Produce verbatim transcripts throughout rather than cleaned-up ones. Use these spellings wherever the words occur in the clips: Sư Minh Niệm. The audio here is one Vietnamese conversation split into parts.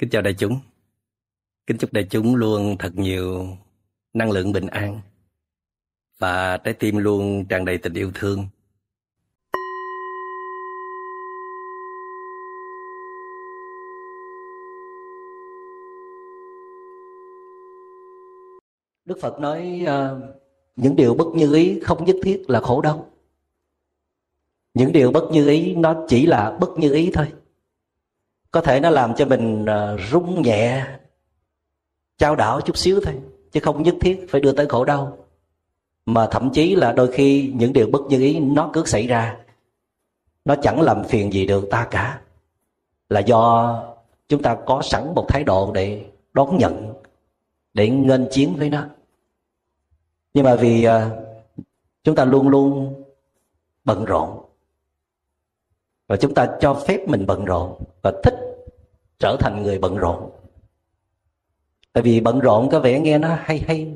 Kính chào đại chúng. Kính chúc đại chúng luôn thật nhiều năng lượng bình an và trái tim luôn tràn đầy tình yêu thương. Đức Phật nói uh, những điều bất như ý không nhất thiết là khổ đau. Những điều bất như ý nó chỉ là bất như ý thôi. Có thể nó làm cho mình uh, rung nhẹ, chao đảo chút xíu thôi, chứ không nhất thiết phải đưa tới khổ đau. Mà thậm chí là đôi khi những điều bất như ý nó cứ xảy ra, nó chẳng làm phiền gì được ta cả, là do chúng ta có sẵn một thái độ để đón nhận, để nghênh chiến với nó. Nhưng mà vì uh, chúng ta luôn luôn bận rộn, và chúng ta cho phép mình bận rộn và thích trở thành người bận rộn. Tại vì bận rộn có vẻ nghe nó hay hay,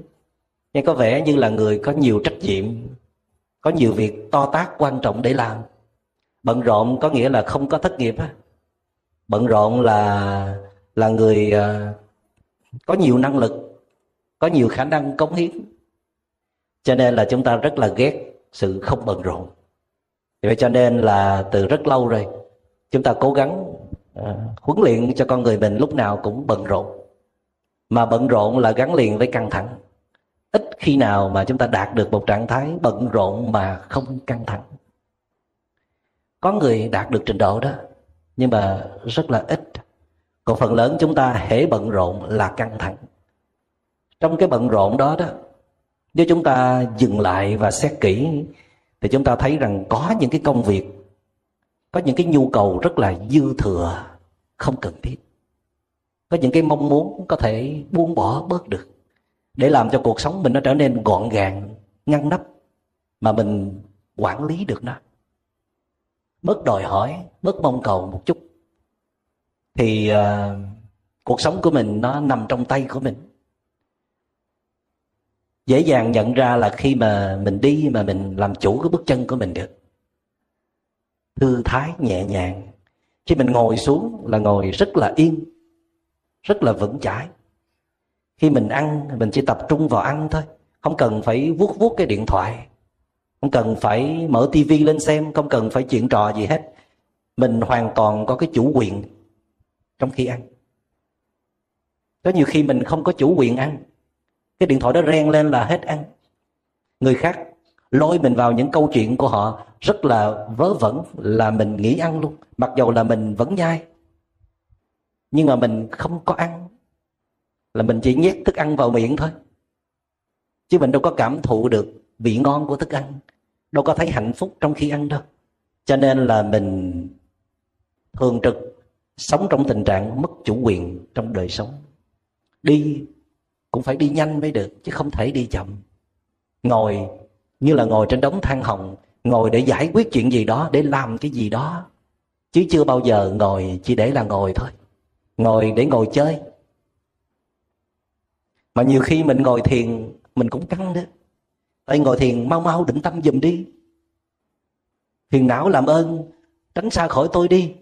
nghe có vẻ như là người có nhiều trách nhiệm, có nhiều việc to tát quan trọng để làm. Bận rộn có nghĩa là không có thất nghiệp á. Bận rộn là là người uh, có nhiều năng lực, có nhiều khả năng cống hiến. Cho nên là chúng ta rất là ghét sự không bận rộn. Vậy cho nên là từ rất lâu rồi chúng ta cố gắng uh, huấn luyện cho con người mình lúc nào cũng bận rộn. Mà bận rộn là gắn liền với căng thẳng. Ít khi nào mà chúng ta đạt được một trạng thái bận rộn mà không căng thẳng. Có người đạt được trình độ đó, nhưng mà rất là ít. Còn phần lớn chúng ta hễ bận rộn là căng thẳng. Trong cái bận rộn đó đó, nếu chúng ta dừng lại và xét kỹ thì chúng ta thấy rằng có những cái công việc, có những cái nhu cầu rất là dư thừa, không cần thiết. Có những cái mong muốn có thể buông bỏ bớt được, để làm cho cuộc sống mình nó trở nên gọn gàng, ngăn nắp, mà mình quản lý được nó. Bớt đòi hỏi, bớt mong cầu một chút, thì uh, cuộc sống của mình nó nằm trong tay của mình. Dễ dàng nhận ra là khi mà mình đi mà mình làm chủ cái bước chân của mình được, thư thái nhẹ nhàng. Khi mình ngồi xuống là ngồi rất là yên, rất là vững chãi. Khi mình ăn mình chỉ tập trung vào ăn thôi, không cần phải vuốt vuốt cái điện thoại, không cần phải mở tivi lên xem, không cần phải chuyện trò gì hết. Mình hoàn toàn có cái chủ quyền trong khi ăn. Có nhiều khi mình không có chủ quyền ăn, cái điện thoại đó reng lên là hết ăn. Người khác lôi mình vào những câu chuyện của họ rất là vớ vẩn, là mình nghỉ ăn luôn, mặc dù là mình vẫn nhai. Nhưng mà mình không có ăn, là mình chỉ nhét thức ăn vào miệng thôi, chứ mình đâu có cảm thụ được vị ngon của thức ăn, đâu có thấy hạnh phúc trong khi ăn đâu. Cho nên là mình thường trực sống trong tình trạng mất chủ quyền trong đời sống. Đi cũng phải đi nhanh mới được, chứ không thể đi chậm. Ngồi như là ngồi trên đống than hồng, ngồi để giải quyết chuyện gì đó, để làm cái gì đó, chứ chưa bao giờ ngồi chỉ để là ngồi thôi. Ngồi để ngồi chơi. Mà nhiều khi mình ngồi thiền mình cũng căng đó. Tại ngồi thiền mau mau định tâm giùm đi, thiền não làm ơn tránh xa khỏi tôi đi.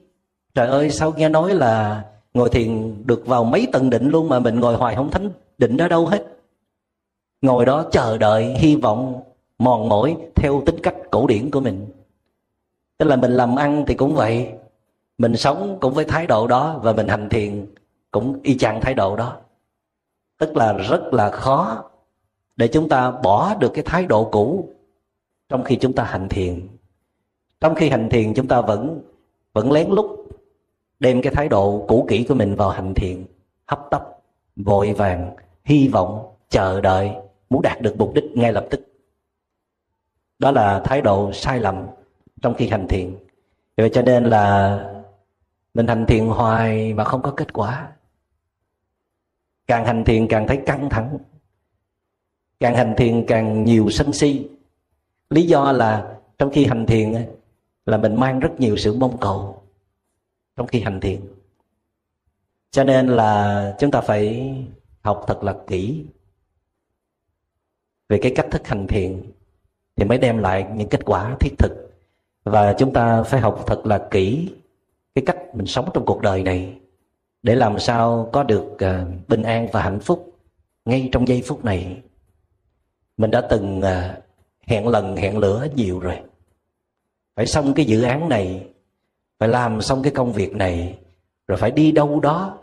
Trời ơi, sao nghe nói là ngồi thiền được vào mấy tầng định luôn, mà mình ngồi hoài không thánh định đó đâu hết. Ngồi đó chờ đợi, hy vọng, mòn mỏi theo tính cách cổ điển của mình. Tức là mình làm ăn thì cũng vậy, mình sống cũng với thái độ đó, và mình hành thiền cũng y chang thái độ đó. Tức là rất là khó để chúng ta bỏ được cái thái độ cũ trong khi chúng ta hành thiền. Trong khi hành thiền chúng ta vẫn vẫn lén lút đem cái thái độ cũ kỹ của mình vào hành thiền, hấp tấp, vội vàng, hy vọng, chờ đợi, muốn đạt được mục đích ngay lập tức. Đó là thái độ sai lầm trong khi hành thiền. Vậy cho nên là mình hành thiền hoài mà không có kết quả. Càng hành thiền càng thấy căng thẳng, càng hành thiền càng nhiều sân si. Lý do là trong khi hành thiền là mình mang rất nhiều sự mong cầu trong khi hành thiền. Cho nên là chúng ta phải học thật là kỹ về cái cách thức hành thiền thì mới đem lại những kết quả thiết thực. Và chúng ta phải học thật là kỹ cái cách mình sống trong cuộc đời này, để làm sao có được uh, bình an và hạnh phúc ngay trong giây phút này. Mình đã từng uh, hẹn lần hẹn lửa nhiều rồi, phải xong cái dự án này, phải làm xong cái công việc này, rồi phải đi đâu đó,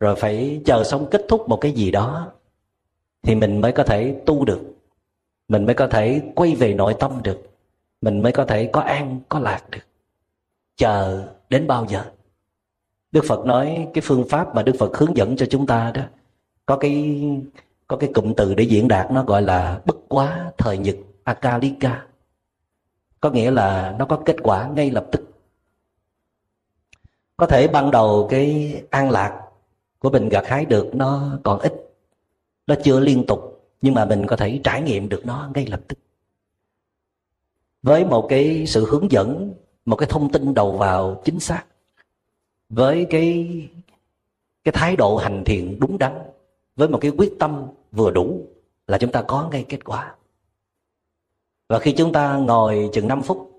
rồi phải chờ xong kết thúc một cái gì đó, thì mình mới có thể tu được, mình mới có thể quay về nội tâm được, mình mới có thể có an, có lạc được. Chờ đến bao giờ? Đức Phật nói cái phương pháp mà Đức Phật hướng dẫn cho chúng ta đó, Có cái có cái cụm từ để diễn đạt nó gọi là bất quá thời nhật akalika, có nghĩa là nó có kết quả ngay lập tức. Có thể ban đầu cái an lạc của mình gặt hái được nó còn ít, nó chưa liên tục, nhưng mà mình có thể trải nghiệm được nó ngay lập tức. Với một cái sự hướng dẫn, một cái thông tin đầu vào chính xác, với cái cái thái độ hành thiện đúng đắn, với một cái quyết tâm vừa đủ là chúng ta có ngay kết quả. Và khi chúng ta ngồi chừng năm phút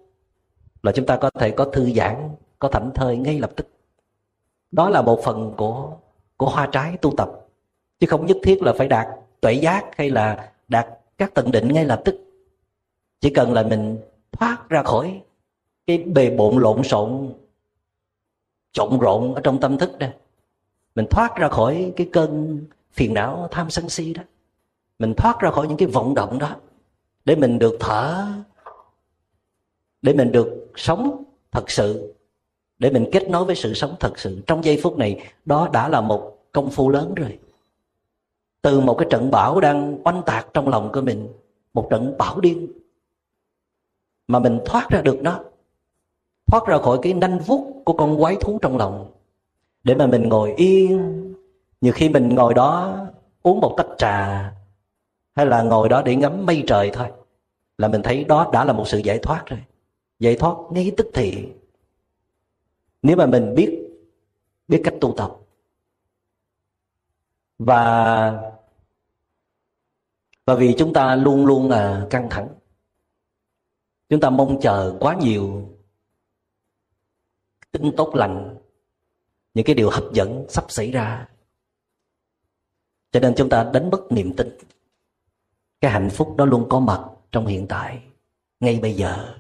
là chúng ta có thể có thư giãn, có thảnh thơi ngay lập tức. Đó là một phần của của hoa trái tu tập, chứ không nhất thiết là phải đạt tuệ giác hay là đạt các tận định ngay lập tức. Chỉ cần là mình thoát ra khỏi cái bề bộn lộn xộn, trộn rộn ở trong tâm thức đó, mình thoát ra khỏi cái cơn phiền não tham sân si đó, mình thoát ra khỏi những cái vọng động đó, để mình được thở, để mình được sống thật sự, để mình kết nối với sự sống thật sự trong giây phút này, đó đã là một công phu lớn rồi. Từ một cái trận bão đang oanh tạc trong lòng của mình, một trận bão điên, mà mình thoát ra được nó, thoát ra khỏi cái nanh vuốt của con quái thú trong lòng, để mà mình ngồi yên. Nhiều khi mình ngồi đó uống một tách trà, hay là ngồi đó để ngắm mây trời thôi, là mình thấy đó đã là một sự giải thoát rồi, giải thoát ngay tức thì. Nếu mà mình biết biết cách tu tập. Và Và vì chúng ta luôn luôn là căng thẳng, chúng ta mong chờ quá nhiều tin tốt lành, những cái điều hấp dẫn sắp xảy ra, cho nên chúng ta đánh mất niềm tin. Cái hạnh phúc đó luôn có mặt trong hiện tại, ngay bây giờ.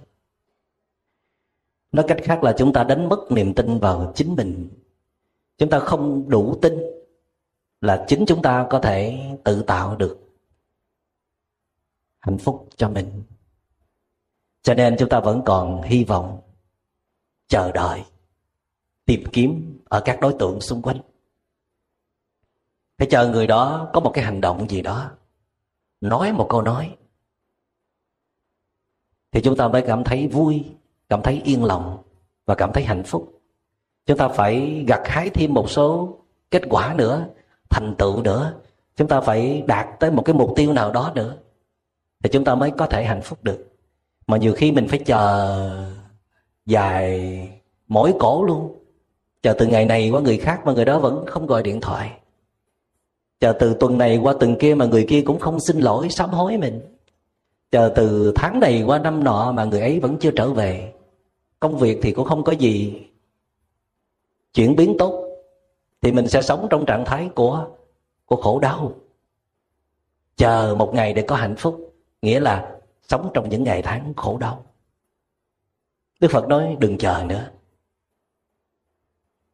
Nói cách khác là chúng ta đánh mất niềm tin vào chính mình. Chúng ta không đủ tin là chính chúng ta có thể tự tạo được hạnh phúc cho mình. Cho nên chúng ta vẫn còn hy vọng, chờ đợi, tìm kiếm ở các đối tượng xung quanh. Phải chờ người đó có một cái hành động gì đó, nói một câu nói, thì chúng ta mới cảm thấy vui, cảm thấy yên lòng và cảm thấy hạnh phúc. Chúng ta phải gặt hái thêm một số kết quả nữa, thành tựu nữa, chúng ta phải đạt tới một cái mục tiêu nào đó nữa, thì chúng ta mới có thể hạnh phúc được. Mà nhiều khi mình phải chờ dài mỏi cổ luôn, chờ từ ngày này qua người khác mà người đó vẫn không gọi điện thoại, chờ từ tuần này qua tuần kia mà người kia cũng không xin lỗi sám hối mình, chờ từ tháng này qua năm nọ mà người ấy vẫn chưa trở về, công việc thì cũng không có gì chuyển biến tốt, thì mình sẽ sống trong trạng thái của của khổ đau. Chờ một ngày để có hạnh phúc, nghĩa là sống trong những ngày tháng khổ đau. Đức Phật nói đừng chờ nữa.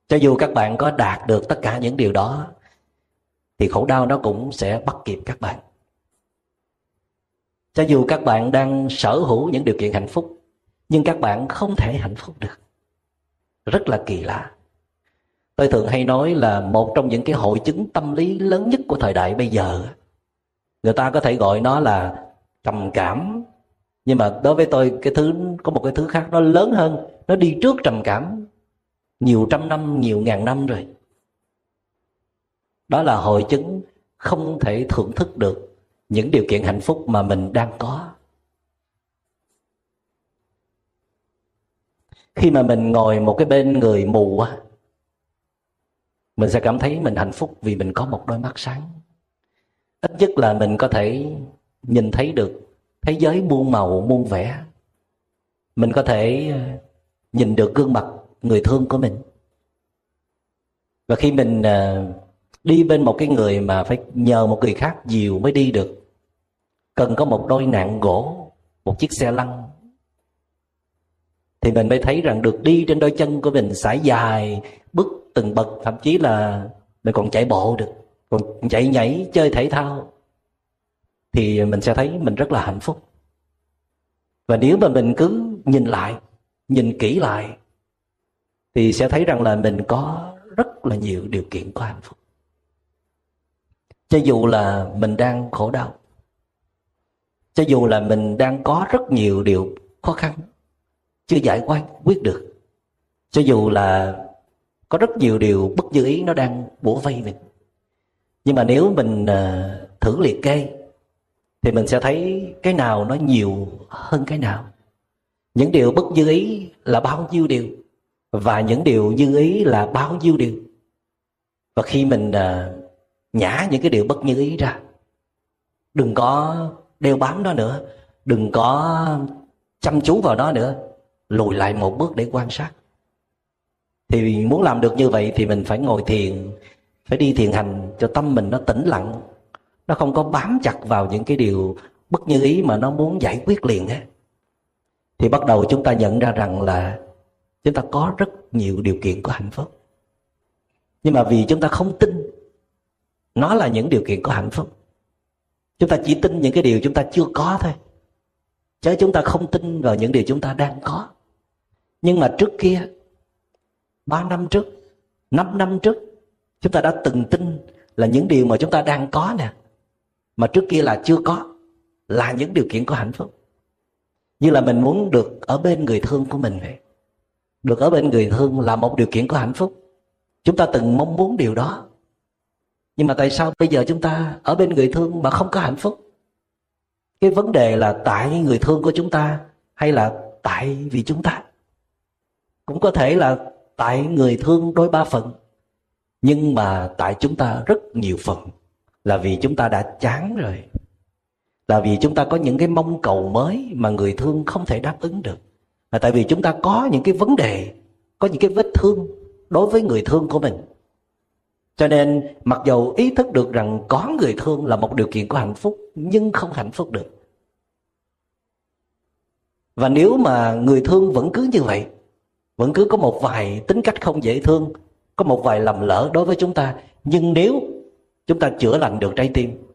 Cho dù các bạn có đạt được tất cả những điều đó, thì khổ đau nó cũng sẽ bắt kịp các bạn. Cho dù các bạn đang sở hữu những điều kiện hạnh phúc, nhưng các bạn không thể hạnh phúc được. Rất là kỳ lạ. Tôi thường hay nói là một trong những cái hội chứng tâm lý lớn nhất của thời đại bây giờ, người ta có thể gọi nó là trầm cảm, nhưng mà đối với tôi cái thứ có một cái thứ khác nó lớn hơn, nó đi trước trầm cảm nhiều trăm năm, nhiều ngàn năm rồi. Đó là hội chứng không thể thưởng thức được những điều kiện hạnh phúc mà mình đang có. Khi mà mình ngồi một cái bên người mù, mình sẽ cảm thấy mình hạnh phúc vì mình có một đôi mắt sáng. Ít nhất là mình có thể nhìn thấy được thế giới muôn màu, muôn vẻ. Mình có thể nhìn được gương mặt người thương của mình. Và khi mình uh, đi bên một cái người mà phải nhờ một người khác dìu mới đi được, cần có một đôi nạn gỗ, một chiếc xe lăn, thì mình mới thấy rằng được đi trên đôi chân của mình sải dài, bước từng bậc, thậm chí là mình còn chạy bộ được, còn chạy nhảy, chơi thể thao, thì mình sẽ thấy mình rất là hạnh phúc. Và nếu mà mình cứ nhìn lại, nhìn kỹ lại, thì sẽ thấy rằng là mình có rất là nhiều điều kiện có hạnh phúc. Cho dù là mình đang khổ đau, cho dù là mình đang có rất nhiều điều khó khăn chưa giải quyết được, cho dù là có rất nhiều điều bất như ý nó đang bủa vây mình, nhưng mà nếu mình thử liệt kê thì mình sẽ thấy cái nào nó nhiều hơn cái nào. Những điều bất như ý là bao nhiêu điều, và những điều như ý là bao nhiêu điều. Và khi mình nhả những cái điều bất như ý ra, đừng có đeo bám nó nữa, đừng có chăm chú vào nó nữa, lùi lại một bước để quan sát. Thì muốn làm được như vậy thì mình phải ngồi thiền, phải đi thiền hành cho tâm mình nó tĩnh lặng, nó không có bám chặt vào những cái điều bất như ý mà nó muốn giải quyết liền á. Thì bắt đầu chúng ta nhận ra rằng là chúng ta có rất nhiều điều kiện có hạnh phúc. Nhưng mà vì chúng ta không tin nó là những điều kiện có hạnh phúc, chúng ta chỉ tin những cái điều chúng ta chưa có thôi, chứ chúng ta không tin vào những điều chúng ta đang có. Nhưng mà trước kia, ba năm trước, năm năm trước, chúng ta đã từng tin là những điều mà chúng ta đang có nè, mà trước kia là chưa có, là những điều kiện có hạnh phúc. Như là mình muốn được ở bên người thương của mình vậy. Được ở bên người thương là một điều kiện có hạnh phúc. Chúng ta từng mong muốn điều đó. Nhưng mà tại sao bây giờ chúng ta ở bên người thương mà không có hạnh phúc? Cái vấn đề là tại người thương của chúng ta, hay là tại vì chúng ta? Cũng có thể là tại người thương đôi ba phần, nhưng mà tại chúng ta rất nhiều phần. Là vì chúng ta đã chán rồi, là vì chúng ta có những cái mong cầu mới mà người thương không thể đáp ứng được, là tại vì chúng ta có những cái vấn đề, có những cái vết thương đối với người thương của mình. Cho nên mặc dù ý thức được rằng có người thương là một điều kiện của hạnh phúc, nhưng không hạnh phúc được. Và nếu mà người thương vẫn cứ như vậy, vẫn cứ có một vài tính cách không dễ thương, có một vài lầm lỡ đối với chúng ta, nhưng nếu chúng ta chữa lành được trái tim,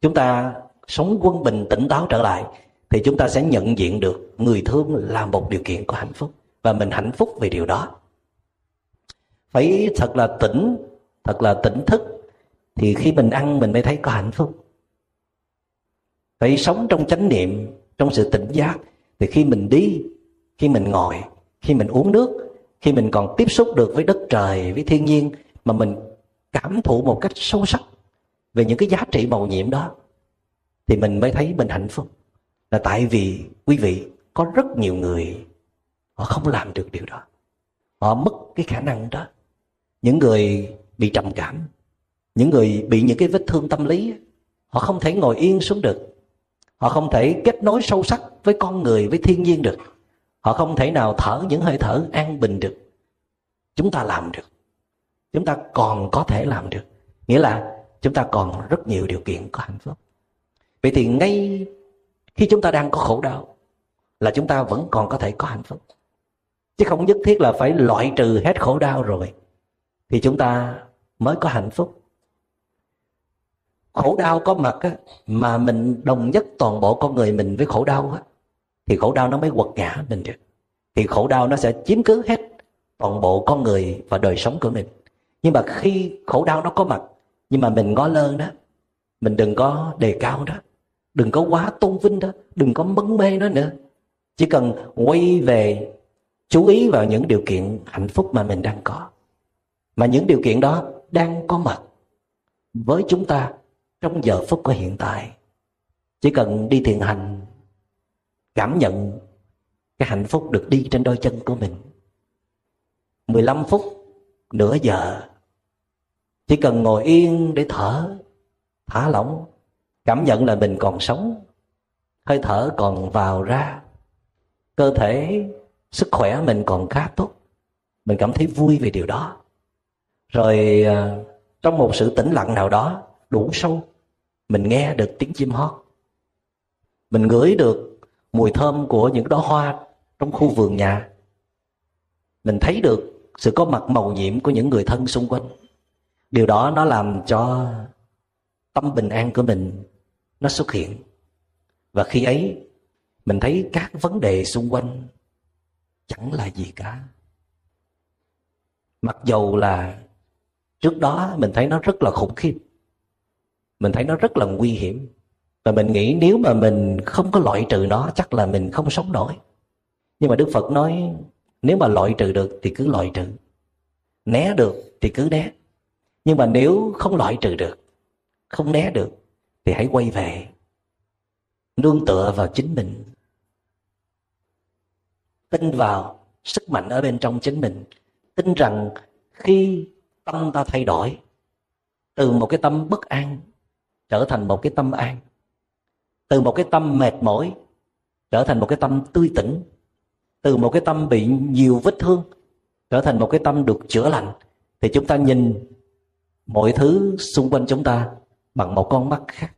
chúng ta sống quân bình tỉnh táo trở lại, thì chúng ta sẽ nhận diện được người thương là một điều kiện của hạnh phúc, và mình hạnh phúc về điều đó. Phải thật là tỉnh, thật là tỉnh thức, thì khi mình ăn mình mới thấy có hạnh phúc. Phải sống trong chánh niệm, trong sự tỉnh giác, thì khi mình đi, khi mình ngồi, khi mình uống nước, khi mình còn tiếp xúc được với đất trời, với thiên nhiên, mà mình cảm thụ một cách sâu sắc về những cái giá trị màu nhiệm đó, thì mình mới thấy mình hạnh phúc. Là tại vì, quý vị, có rất nhiều người họ không làm được điều đó, họ mất cái khả năng đó. Những người bị trầm cảm, những người bị những cái vết thương tâm lý, họ không thể ngồi yên xuống được, họ không thể kết nối sâu sắc với con người, với thiên nhiên được, họ không thể nào thở những hơi thở an bình được. Chúng ta làm được, chúng ta còn có thể làm được, nghĩa là chúng ta còn rất nhiều điều kiện có hạnh phúc. Vậy thì ngay khi chúng ta đang có khổ đau là chúng ta vẫn còn có thể có hạnh phúc, chứ không nhất thiết là phải loại trừ hết khổ đau rồi thì chúng ta mới có hạnh phúc. Khổ đau có mặt á, mà mình đồng nhất toàn bộ con người mình với khổ đau á, thì khổ đau nó mới quật ngã mình được, thì khổ đau nó sẽ chiếm cứ hết toàn bộ con người và đời sống của mình. Nhưng mà khi khổ đau nó có mặt, nhưng mà mình ngó lơ đó, mình đừng có đề cao đó, đừng có quá tôn vinh đó, đừng có mân mê nó nữa. Chỉ cần quay về chú ý vào những điều kiện hạnh phúc mà mình đang có, mà những điều kiện đó đang có mặt với chúng ta trong giờ phút của hiện tại. Chỉ cần đi thiền hành, cảm nhận cái hạnh phúc được đi trên đôi chân của mình mười lăm phút, nửa giờ. Chỉ cần ngồi yên để thở, thả lỏng, cảm nhận là mình còn sống, hơi thở còn vào ra, cơ thể, sức khỏe mình còn khá tốt, mình cảm thấy vui về điều đó. Rồi trong một sự tĩnh lặng nào đó đủ sâu, mình nghe được tiếng chim hót, mình ngửi được mùi thơm của những đóa hoa trong khu vườn nhà, mình thấy được sự có mặt màu nhiệm của những người thân xung quanh. Điều đó nó làm cho tâm bình an của mình nó xuất hiện. Và khi ấy mình thấy các vấn đề xung quanh chẳng là gì cả. Mặc dầu là trước đó mình thấy nó rất là khủng khiếp, mình thấy nó rất là nguy hiểm, và mình nghĩ nếu mà mình không có loại trừ nó chắc là mình không sống nổi. Nhưng mà Đức Phật nói nếu mà loại trừ được thì cứ loại trừ, né được thì cứ né. Nhưng mà nếu không loại trừ được, không né được, thì hãy quay về nương tựa vào chính mình, tin vào sức mạnh ở bên trong chính mình, tin rằng khi tâm ta thay đổi từ một cái tâm bất an trở thành một cái tâm an, từ một cái tâm mệt mỏi trở thành một cái tâm tươi tỉnh, từ một cái tâm bị nhiều vết thương trở thành một cái tâm được chữa lành, thì chúng ta nhìn mọi thứ xung quanh chúng ta bằng một con mắt khác.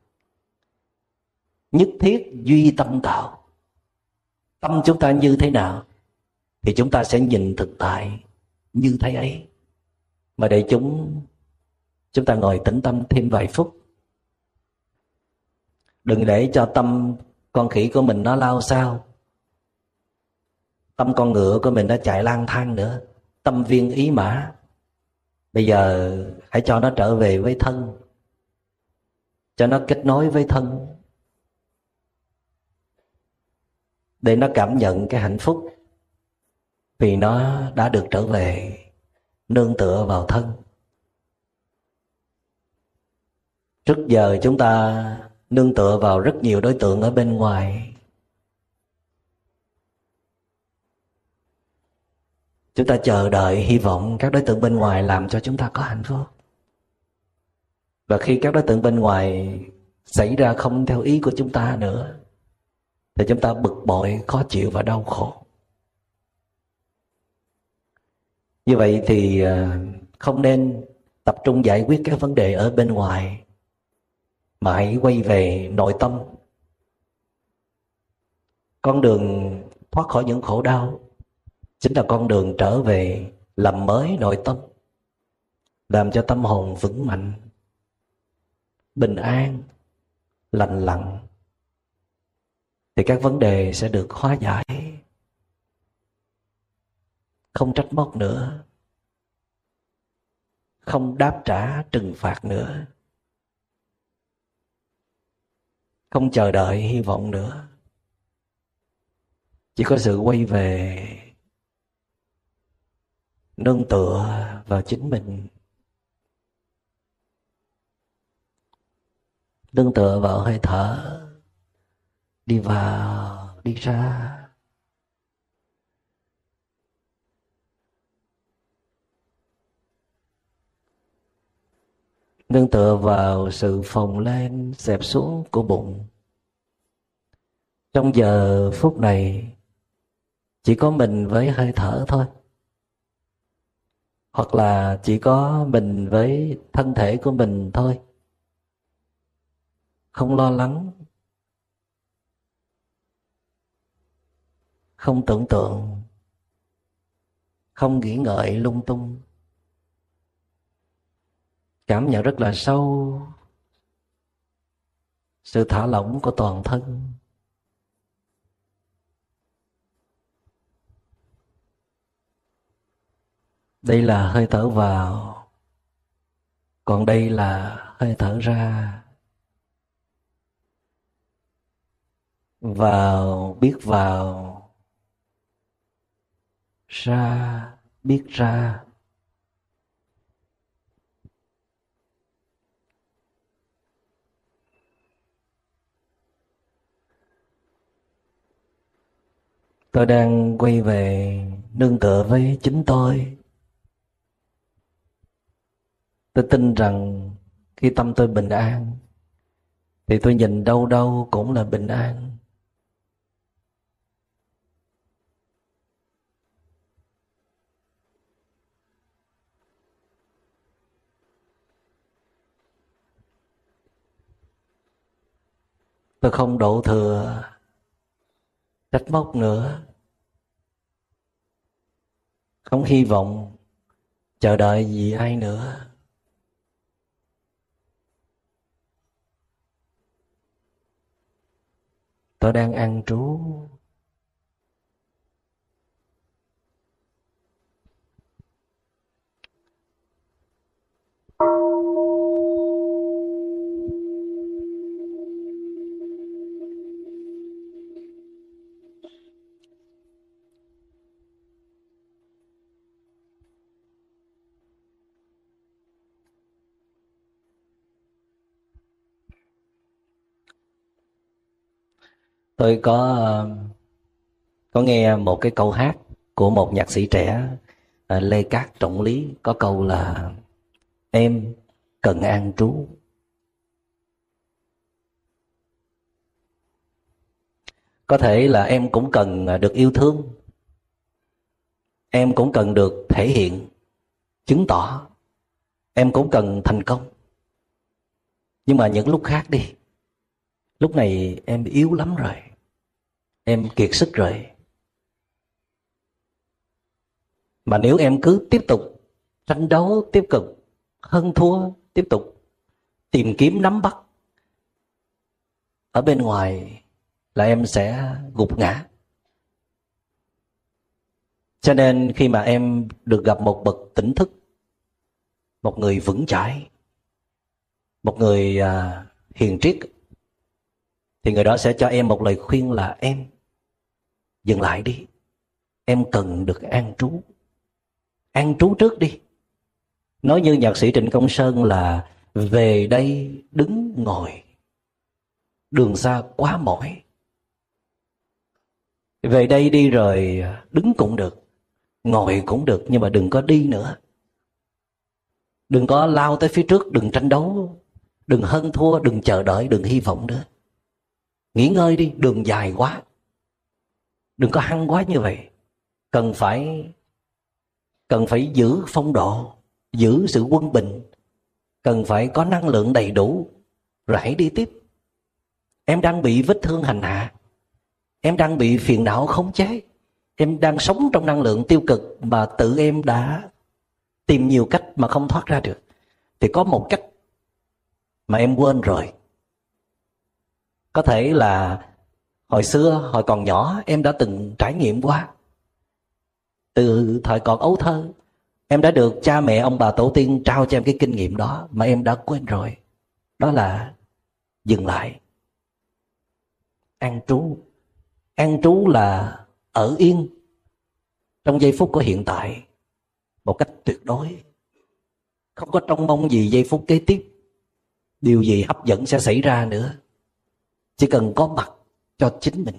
Nhất thiết duy tâm tạo. Tâm chúng ta như thế nào thì chúng ta sẽ nhìn thực tại như thế ấy. Mà để chúng chúng ta ngồi tĩnh tâm thêm vài phút. Đừng để cho tâm con khỉ của mình nó lao xao, tâm con ngựa của mình nó chạy lang thang nữa, tâm viên ý mã. Bây giờ hãy cho nó trở về với thân, cho nó kết nối với thân, để nó cảm nhận cái hạnh phúc, vì nó đã được trở về nương tựa vào thân. Trước giờ chúng ta nương tựa vào rất nhiều đối tượng ở bên ngoài. Chúng ta chờ đợi, hy vọng các đối tượng bên ngoài làm cho chúng ta có hạnh phúc. Và khi các đối tượng bên ngoài xảy ra không theo ý của chúng ta nữa, thì chúng ta bực bội, khó chịu và đau khổ. Như vậy thì không nên tập trung giải quyết các vấn đề ở bên ngoài, mà hãy quay về nội tâm. Con đường thoát khỏi những khổ đau chính là con đường trở về làm mới nội tâm, làm cho tâm hồn vững mạnh, bình an, lành lặn, thì các vấn đề sẽ được hóa giải, không trách móc nữa, không đáp trả trừng phạt nữa, không chờ đợi hy vọng nữa. Chỉ có sự quay về nương tựa vào chính mình, nương tựa vào hơi thở, đi vào, đi ra. Nương tựa vào sự phồng lên, xẹp xuống của bụng. Trong giờ phút này, chỉ có mình với hơi thở thôi. Hoặc là chỉ có mình với thân thể của mình thôi. Không lo lắng, không tưởng tượng, không nghĩ ngợi lung tung. Cảm nhận rất là sâu sự thả lỏng của toàn thân. Đây là hơi thở vào, còn đây là hơi thở ra. Vào biết vào, ra biết ra. Tôi đang quay về nương tựa với chính tôi. Tôi tin rằng khi tâm tôi bình an thì tôi nhìn đâu đâu cũng là bình an. tôi không độ thừa trách móc nữa, không hy vọng chờ đợi gì ai nữa. Tôi đang an trú. Tôi có có nghe một cái câu hát của một nhạc sĩ trẻ Lê Cát Trọng Lý, có câu là em cần an trú. Có thể là em cũng cần được yêu thương, em cũng cần được thể hiện, chứng tỏ, em cũng cần thành công. Nhưng mà những lúc khác đi, lúc này em yếu lắm rồi, em kiệt sức rồi. Mà nếu em cứ tiếp tục tranh đấu, tiếp tục hơn thua, tiếp tục tìm kiếm nắm bắt ở bên ngoài là em sẽ gục ngã. Cho nên khi mà em được gặp một bậc tỉnh thức, một người vững chãi, một người à, hiền triết, thì người đó sẽ cho em một lời khuyên là em dừng lại đi, em cần được an trú. An trú trước đi. Nói như nhạc sĩ Trịnh Công Sơn là về đây đứng ngồi, đường xa quá mỏi. Về đây đi rồi đứng cũng được, ngồi cũng được, nhưng mà đừng có đi nữa. Đừng có lao tới phía trước, đừng tranh đấu, đừng hơn thua, đừng chờ đợi, đừng hy vọng nữa. Nghỉ ngơi đi, đường dài quá. Đừng có hăng quá như vậy. Cần phải Cần phải giữ phong độ, giữ sự quân bình, cần phải có năng lượng đầy đủ, rồi hãy đi tiếp. Em đang bị vết thương hành hạ, em đang bị phiền não khống chế, em đang sống trong năng lượng tiêu cực mà tự em đã tìm nhiều cách mà không thoát ra được. Thì có một cách mà em quên rồi. Có thể là hồi xưa, hồi còn nhỏ, em đã từng trải nghiệm qua. Từ thời còn ấu thơ, em đã được cha mẹ, ông bà, tổ tiên trao cho em cái kinh nghiệm đó mà em đã quên rồi. Đó là dừng lại, an trú. An trú là ở yên trong giây phút của hiện tại một cách tuyệt đối, không có trông mong gì giây phút kế tiếp, điều gì hấp dẫn sẽ xảy ra nữa. Chỉ cần có mặt cho chính mình,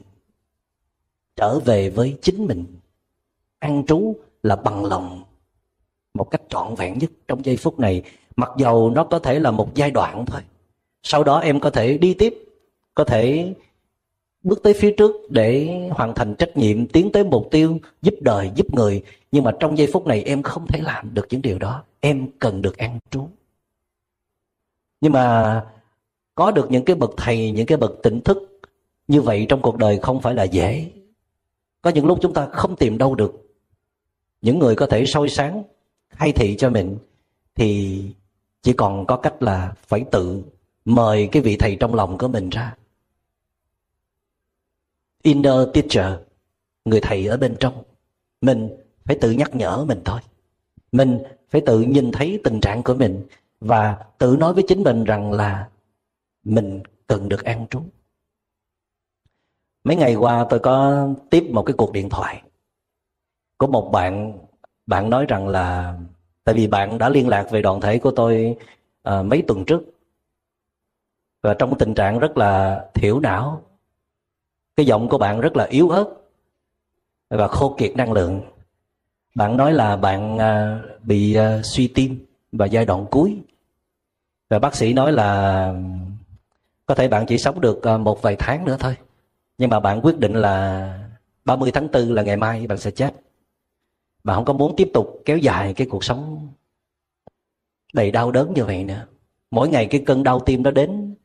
trở về với chính mình. An trú là bằng lòng một cách trọn vẹn nhất trong giây phút này. Mặc dầu nó có thể là một giai đoạn thôi, sau đó em có thể đi tiếp, có thể bước tới phía trước để hoàn thành trách nhiệm, tiến tới mục tiêu, giúp đời, giúp người. Nhưng mà trong giây phút này em không thể làm được những điều đó. Em cần được an trú. Nhưng mà có được những cái bậc thầy, những cái bậc tỉnh thức như vậy trong cuộc đời không phải là dễ. Có những lúc chúng ta không tìm đâu được những người có thể soi sáng, khai thị cho mình, thì chỉ còn có cách là phải tự mời cái vị thầy trong lòng của mình ra. Inner teacher, người thầy ở bên trong. Mình phải tự nhắc nhở mình thôi. Mình phải tự nhìn thấy tình trạng của mình và tự nói với chính mình rằng là mình cần được an trú. Mấy ngày qua tôi có tiếp một cái cuộc điện thoại của một bạn. Bạn nói rằng là tại vì bạn đã liên lạc về đoàn thể của tôi à, mấy tuần trước, và trong tình trạng rất là thiểu não. Cái giọng của bạn rất là yếu ớt và khô kiệt năng lượng. Bạn nói là bạn à, bị à, suy tim vào giai đoạn cuối, và bác sĩ nói là có thể bạn chỉ sống được một vài tháng nữa thôi. Nhưng mà bạn quyết định là ba mươi tháng tư là ngày mai bạn sẽ chết. Bạn không có muốn tiếp tục kéo dài cái cuộc sống đầy đau đớn như vậy nữa. Mỗi ngày cái cơn đau tim nó đến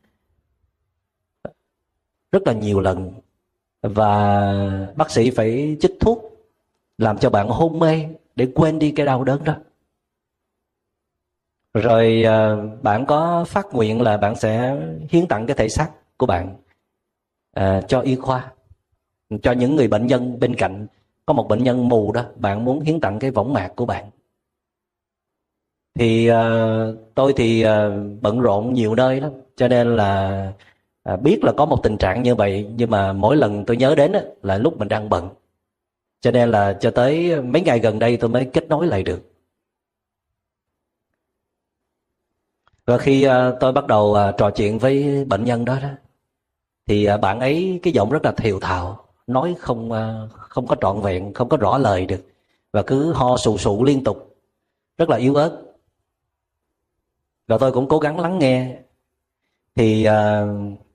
rất là nhiều lần, và bác sĩ phải chích thuốc làm cho bạn hôn mê để quên đi cái đau đớn đó. Rồi bạn có phát nguyện là bạn sẽ hiến tặng cái thể xác của bạn à, cho y khoa, cho những người bệnh nhân bên cạnh. Có một bệnh nhân mù đó, bạn muốn hiến tặng cái võng mạc của bạn. Thì à, tôi thì à, bận rộn nhiều nơi lắm, cho nên là à, biết là có một tình trạng như vậy, nhưng mà mỗi lần tôi nhớ đến á, là lúc mình đang bận. Cho nên là cho tới mấy ngày gần đây tôi mới kết nối lại được. Và khi à, tôi bắt đầu à, trò chuyện với bệnh nhân đó, đó thì à, bạn ấy cái giọng rất là thều thào, nói không à, không có trọn vẹn, không có rõ lời được, và cứ ho sù sụ liên tục, rất là yếu ớt. Và tôi cũng cố gắng lắng nghe. Thì à,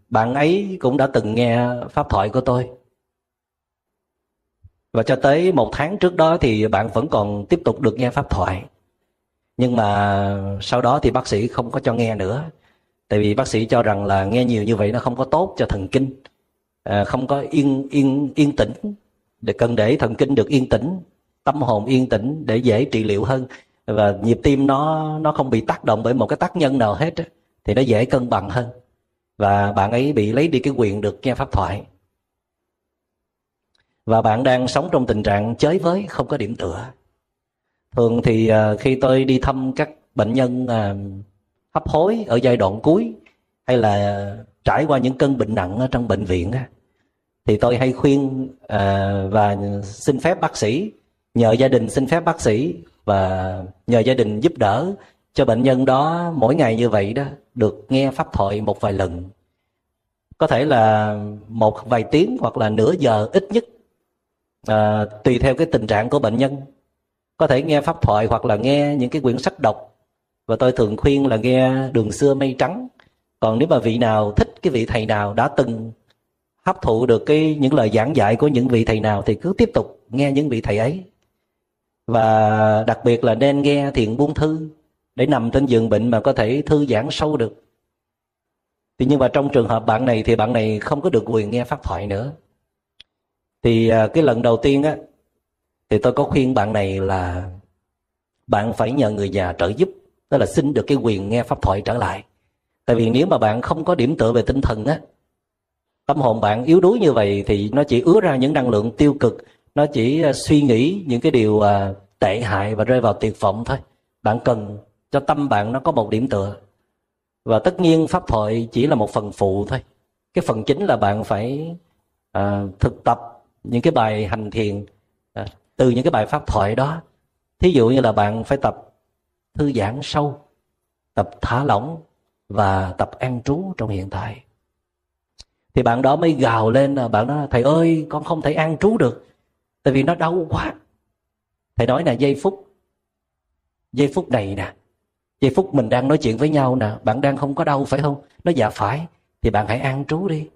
bạn ấy cũng đã từng nghe pháp thoại của tôi. Và cho tới một tháng trước đó thì bạn vẫn còn tiếp tục được nghe pháp thoại. Nhưng mà sau đó thì bác sĩ không có cho nghe nữa. Tại vì bác sĩ cho rằng là nghe nhiều như vậy nó không có tốt cho thần kinh, à, không có yên, yên, yên tĩnh. Để cần để thần kinh được yên tĩnh, tâm hồn yên tĩnh để dễ trị liệu hơn. Và nhịp tim nó, nó không bị tác động bởi một cái tác nhân nào hết, thì nó dễ cân bằng hơn. Và bạn ấy bị lấy đi cái quyền được nghe pháp thoại. Và bạn đang sống trong tình trạng chới với, không có điểm tựa. Thường thì khi tôi đi thăm các bệnh nhân hấp hối ở giai đoạn cuối, hay là trải qua những cơn bệnh nặng ở trong bệnh viện, thì tôi hay khuyên và xin phép bác sĩ, nhờ gia đình xin phép bác sĩ và nhờ gia đình giúp đỡ cho bệnh nhân đó mỗi ngày như vậy đó, được nghe pháp thoại một vài lần. Có thể là một vài tiếng hoặc là nửa giờ ít nhất, à, tùy theo cái tình trạng của bệnh nhân. Có thể nghe pháp thoại hoặc là nghe những cái quyển sách đọc. Và tôi thường khuyên là nghe Đường Xưa Mây Trắng. Còn nếu mà vị nào thích cái vị thầy nào, đã từng hấp thụ được cái những lời giảng dạy của những vị thầy nào, thì cứ tiếp tục nghe những vị thầy ấy. Và đặc biệt là nên nghe thiền buông thư, để nằm trên giường bệnh mà có thể thư giãn sâu được. Thì nhưng mà trong trường hợp bạn này thì bạn này không có được quyền nghe pháp thoại nữa. Thì cái lần đầu tiên á, thì tôi có khuyên bạn này là bạn phải nhờ người già trợ giúp, tức là xin được cái quyền nghe pháp thoại trở lại. Tại vì nếu mà bạn không có điểm tựa về tinh thần á, tâm hồn bạn yếu đuối như vậy thì nó chỉ ứa ra những năng lượng tiêu cực, nó chỉ suy nghĩ những cái điều tệ hại và rơi vào tuyệt vọng thôi. Bạn cần cho tâm bạn nó có một điểm tựa. Và tất nhiên pháp thoại chỉ là một phần phụ thôi. Cái phần chính là bạn phải à, thực tập những cái bài hành thiền à, từ những cái bài pháp thoại đó. Thí dụ như là bạn phải tập thư giãn sâu, tập thả lỏng và tập an trú trong hiện tại. Thì bạn đó mới gào lên là bạn nói: "Thầy ơi, con không thể an trú được, tại vì nó đau quá." Thầy nói là giây phút, giây phút này nè, giây phút mình đang nói chuyện với nhau nè, bạn đang không có đau phải không? Nó dạ phải. Thì bạn hãy an trú đi.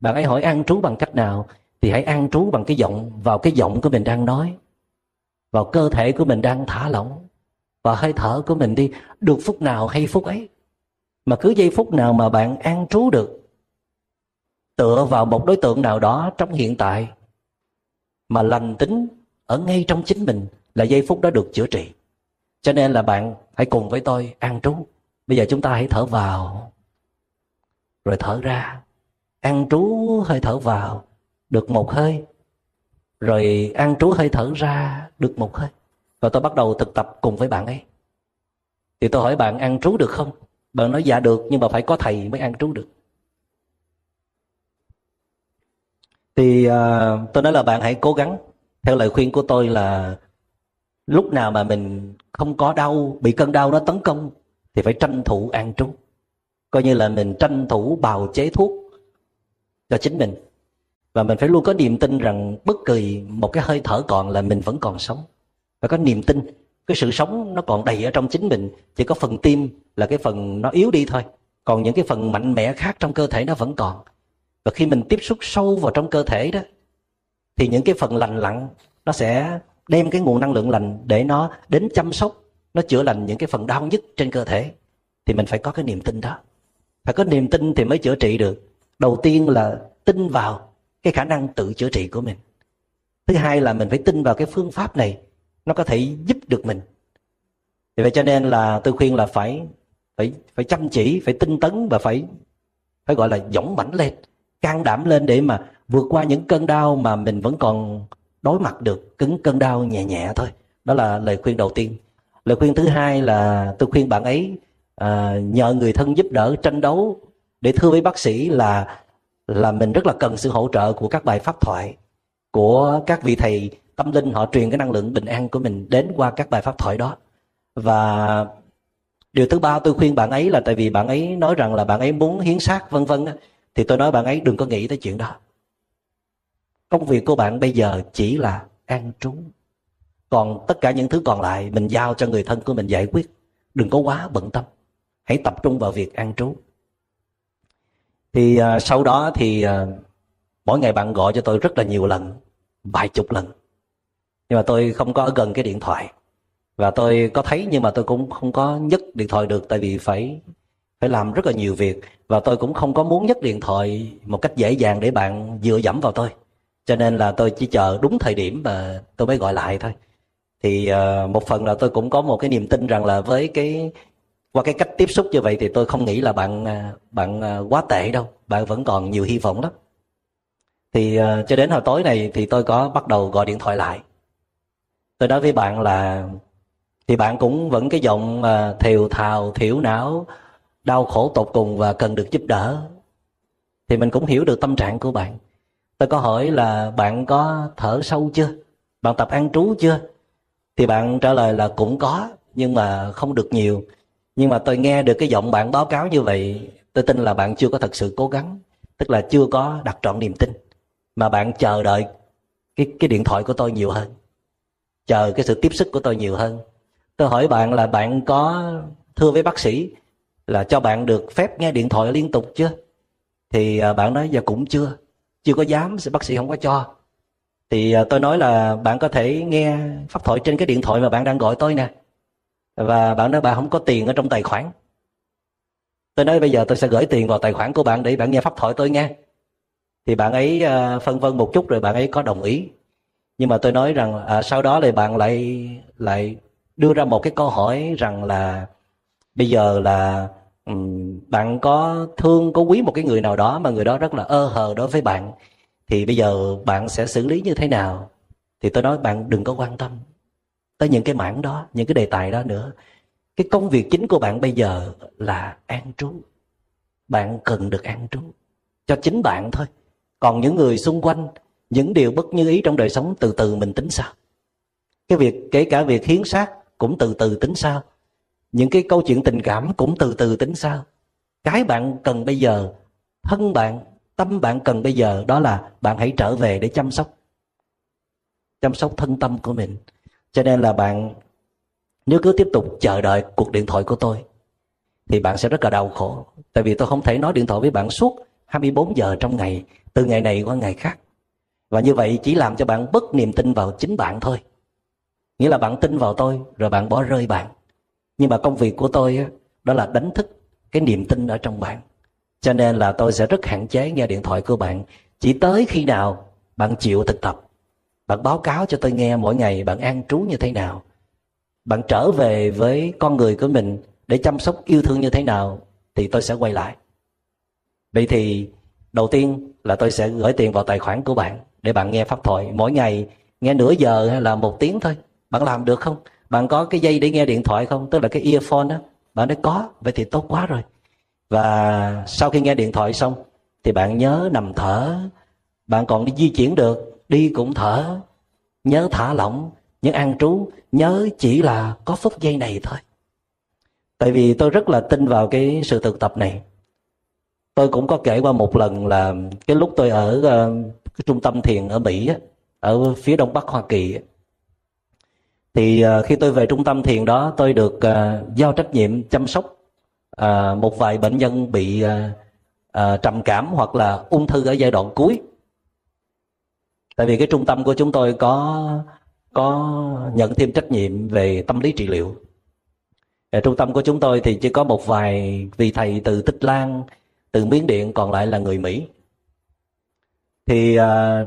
Bạn ấy hỏi an trú bằng cách nào? Thì hãy an trú bằng cái giọng, vào cái giọng của mình đang nói, vào cơ thể của mình đang thả lỏng, và hơi thở của mình đi. Được phút nào hay phút ấy. Mà cứ giây phút nào mà bạn an trú được, tựa vào một đối tượng nào đó trong hiện tại, mà lành tính ở ngay trong chính mình, là giây phút đó được chữa trị. Cho nên là bạn hãy cùng với tôi an trú. Bây giờ chúng ta hãy thở vào, rồi thở ra. An trú hơi thở vào, được một hơi. Rồi an trú hơi thở ra, được một hơi. Và tôi bắt đầu thực tập cùng với bạn ấy. Thì tôi hỏi bạn an trú được không? Bạn nói dạ được, nhưng mà phải có thầy mới an trú được. Thì uh, tôi nói là bạn hãy cố gắng. Theo lời khuyên của tôi là lúc nào mà mình không có đau, bị cơn đau nó tấn công, thì phải tranh thủ an trú. Coi như là mình tranh thủ bào chế thuốc cho chính mình. Và mình phải luôn có niềm tin rằng bất kỳ một cái hơi thở còn là mình vẫn còn sống. Phải có niềm tin, cái sự sống nó còn đầy ở trong chính mình. Chỉ có phần tim là cái phần nó yếu đi thôi, còn những cái phần mạnh mẽ khác trong cơ thể nó vẫn còn. Và khi mình tiếp xúc sâu vào trong cơ thể đó, thì những cái phần lành lặn nó sẽ đem cái nguồn năng lượng lành để nó đến chăm sóc, nó chữa lành những cái phần đau nhất trên cơ thể. Thì mình phải có cái niềm tin đó. Phải có niềm tin thì mới chữa trị được. Đầu tiên là tin vào cái khả năng tự chữa trị của mình. Thứ hai là mình phải tin vào cái phương pháp này, nó có thể giúp được mình. Vì vậy cho nên là tôi khuyên là phải phải phải chăm chỉ, phải tinh tấn và phải phải gọi là dũng mãnh lên, can đảm lên để mà vượt qua những cơn đau mà mình vẫn còn đối mặt được, cứng cơn đau nhẹ nhẹ thôi. Đó là lời khuyên đầu tiên. Lời khuyên thứ hai là tôi khuyên bạn ấy à, nhờ người thân giúp đỡ, tranh đấu để thưa với bác sĩ là là mình rất là cần sự hỗ trợ của các bài pháp thoại, của các vị thầy tâm linh, họ truyền cái năng lượng bình an của mình đến qua các bài pháp thoại đó. Và điều thứ ba tôi khuyên bạn ấy là, tại vì bạn ấy nói rằng là bạn ấy muốn hiến xác vân vân, thì tôi nói bạn ấy đừng có nghĩ tới chuyện đó. Công việc của bạn bây giờ chỉ là an trú, còn tất cả những thứ còn lại mình giao cho người thân của mình giải quyết. Đừng có quá bận tâm, hãy tập trung vào việc an trú. Thì uh, sau đó thì uh, mỗi ngày bạn gọi cho tôi rất là nhiều lần, vài chục lần, nhưng mà tôi không có ở gần cái điện thoại. Và tôi có thấy nhưng mà tôi cũng không có nhấc điện thoại được, tại vì phải phải làm rất là nhiều việc. Và tôi cũng không có muốn nhấc điện thoại một cách dễ dàng để bạn dựa dẫm vào tôi, cho nên là tôi chỉ chờ đúng thời điểm mà tôi mới gọi lại thôi. Thì uh, một phần là tôi cũng có một cái niềm tin rằng là với cái qua cái cách tiếp xúc như vậy thì tôi không nghĩ là bạn bạn quá tệ đâu, bạn vẫn còn nhiều hy vọng lắm. Thì uh, cho đến hồi tối này thì tôi có bắt đầu gọi điện thoại lại. Tôi nói với bạn là thì bạn cũng vẫn cái giọng uh, thều thào, thiểu não, đau khổ tột cùng và cần được giúp đỡ. Thì mình cũng hiểu được tâm trạng của bạn. Tôi có hỏi là bạn có thở sâu chưa? Bạn tập an trú chưa? Thì bạn trả lời là cũng có, nhưng mà không được nhiều. Nhưng mà tôi nghe được cái giọng bạn báo cáo như vậy, tôi tin là bạn chưa có thật sự cố gắng, tức là chưa có đặt trọn niềm tin, mà bạn chờ đợi cái, cái điện thoại của tôi nhiều hơn, chờ cái sự tiếp sức của tôi nhiều hơn. Tôi hỏi bạn là bạn có thưa với bác sĩ là cho bạn được phép nghe điện thoại liên tục chưa? Thì bạn nói dạ cũng chưa, chưa có dám, bác sĩ không có cho. Thì tôi nói là bạn có thể nghe pháp thoại trên cái điện thoại mà bạn đang gọi tôi nè. Và bạn nói bạn không có tiền ở trong tài khoản. Tôi nói bây giờ tôi sẽ gửi tiền vào tài khoản của bạn để bạn nghe pháp thoại tôi nghe. Thì bạn ấy phân vân một chút rồi bạn ấy có đồng ý. Nhưng mà tôi nói rằng à, sau đó thì bạn lại lại đưa ra một cái câu hỏi rằng là bây giờ là um, bạn có thương, có quý một cái người nào đó mà người đó rất là ơ hờ đối với bạn, thì bây giờ bạn sẽ xử lý như thế nào? Thì tôi nói bạn đừng có quan tâm tới những cái mảng đó, những cái đề tài đó nữa. Cái công việc chính của bạn bây giờ là an trú. Bạn cần được an trú cho chính bạn thôi. Còn những người xung quanh, những điều bất như ý trong đời sống từ từ mình tính sao. Cái việc, kể cả việc hiến xác cũng từ từ tính sao. Những cái câu chuyện tình cảm cũng từ từ tính sao. Cái bạn cần bây giờ, thân bạn, tâm bạn cần bây giờ đó là bạn hãy trở về để chăm sóc. Chăm sóc thân tâm của mình. Cho nên là bạn nếu cứ tiếp tục chờ đợi cuộc điện thoại của tôi thì bạn sẽ rất là đau khổ. Tại vì tôi không thể nói điện thoại với bạn suốt hai mươi bốn giờ trong ngày, từ ngày này qua ngày khác. Và như vậy chỉ làm cho bạn mất niềm tin vào chính bạn thôi. Nghĩa là bạn tin vào tôi rồi bạn bỏ rơi bạn. Nhưng mà công việc của tôi đó là đánh thức cái niềm tin ở trong bạn. Cho nên là tôi sẽ rất hạn chế nghe điện thoại của bạn. Chỉ tới khi nào bạn chịu thực tập, bạn báo cáo cho tôi nghe mỗi ngày bạn an trú như thế nào, bạn trở về với con người của mình để chăm sóc yêu thương như thế nào, thì tôi sẽ quay lại. Vậy thì đầu tiên là tôi sẽ gửi tiền vào tài khoản của bạn để bạn nghe pháp thoại mỗi ngày, nghe nửa giờ hay là một tiếng thôi. Bạn làm được không? Bạn có cái dây để nghe điện thoại không? Tức là cái earphone đó. Bạn nói có, vậy thì tốt quá rồi. Và sau khi nghe điện thoại xong thì bạn nhớ nằm thở. Bạn còn đi di chuyển được, đi cũng thở, nhớ thả lỏng, nhớ an trú, nhớ chỉ là có phút giây này thôi. Tại vì tôi rất là tin vào cái sự thực tập này. Tôi cũng có kể qua một lần là cái lúc tôi ở uh, cái trung tâm thiền ở Mỹ, ở phía đông bắc Hoa Kỳ. Thì uh, khi tôi về trung tâm thiền đó, tôi được uh, giao trách nhiệm chăm sóc uh, một vài bệnh nhân bị uh, uh, trầm cảm hoặc là ung thư ở giai đoạn cuối. Tại vì cái trung tâm của chúng tôi có có nhận thêm trách nhiệm về tâm lý trị liệu. Ở trung tâm của chúng tôi thì chỉ có một vài vị thầy từ Tích Lan, từ Miến Điện, còn lại là người Mỹ. Thì à,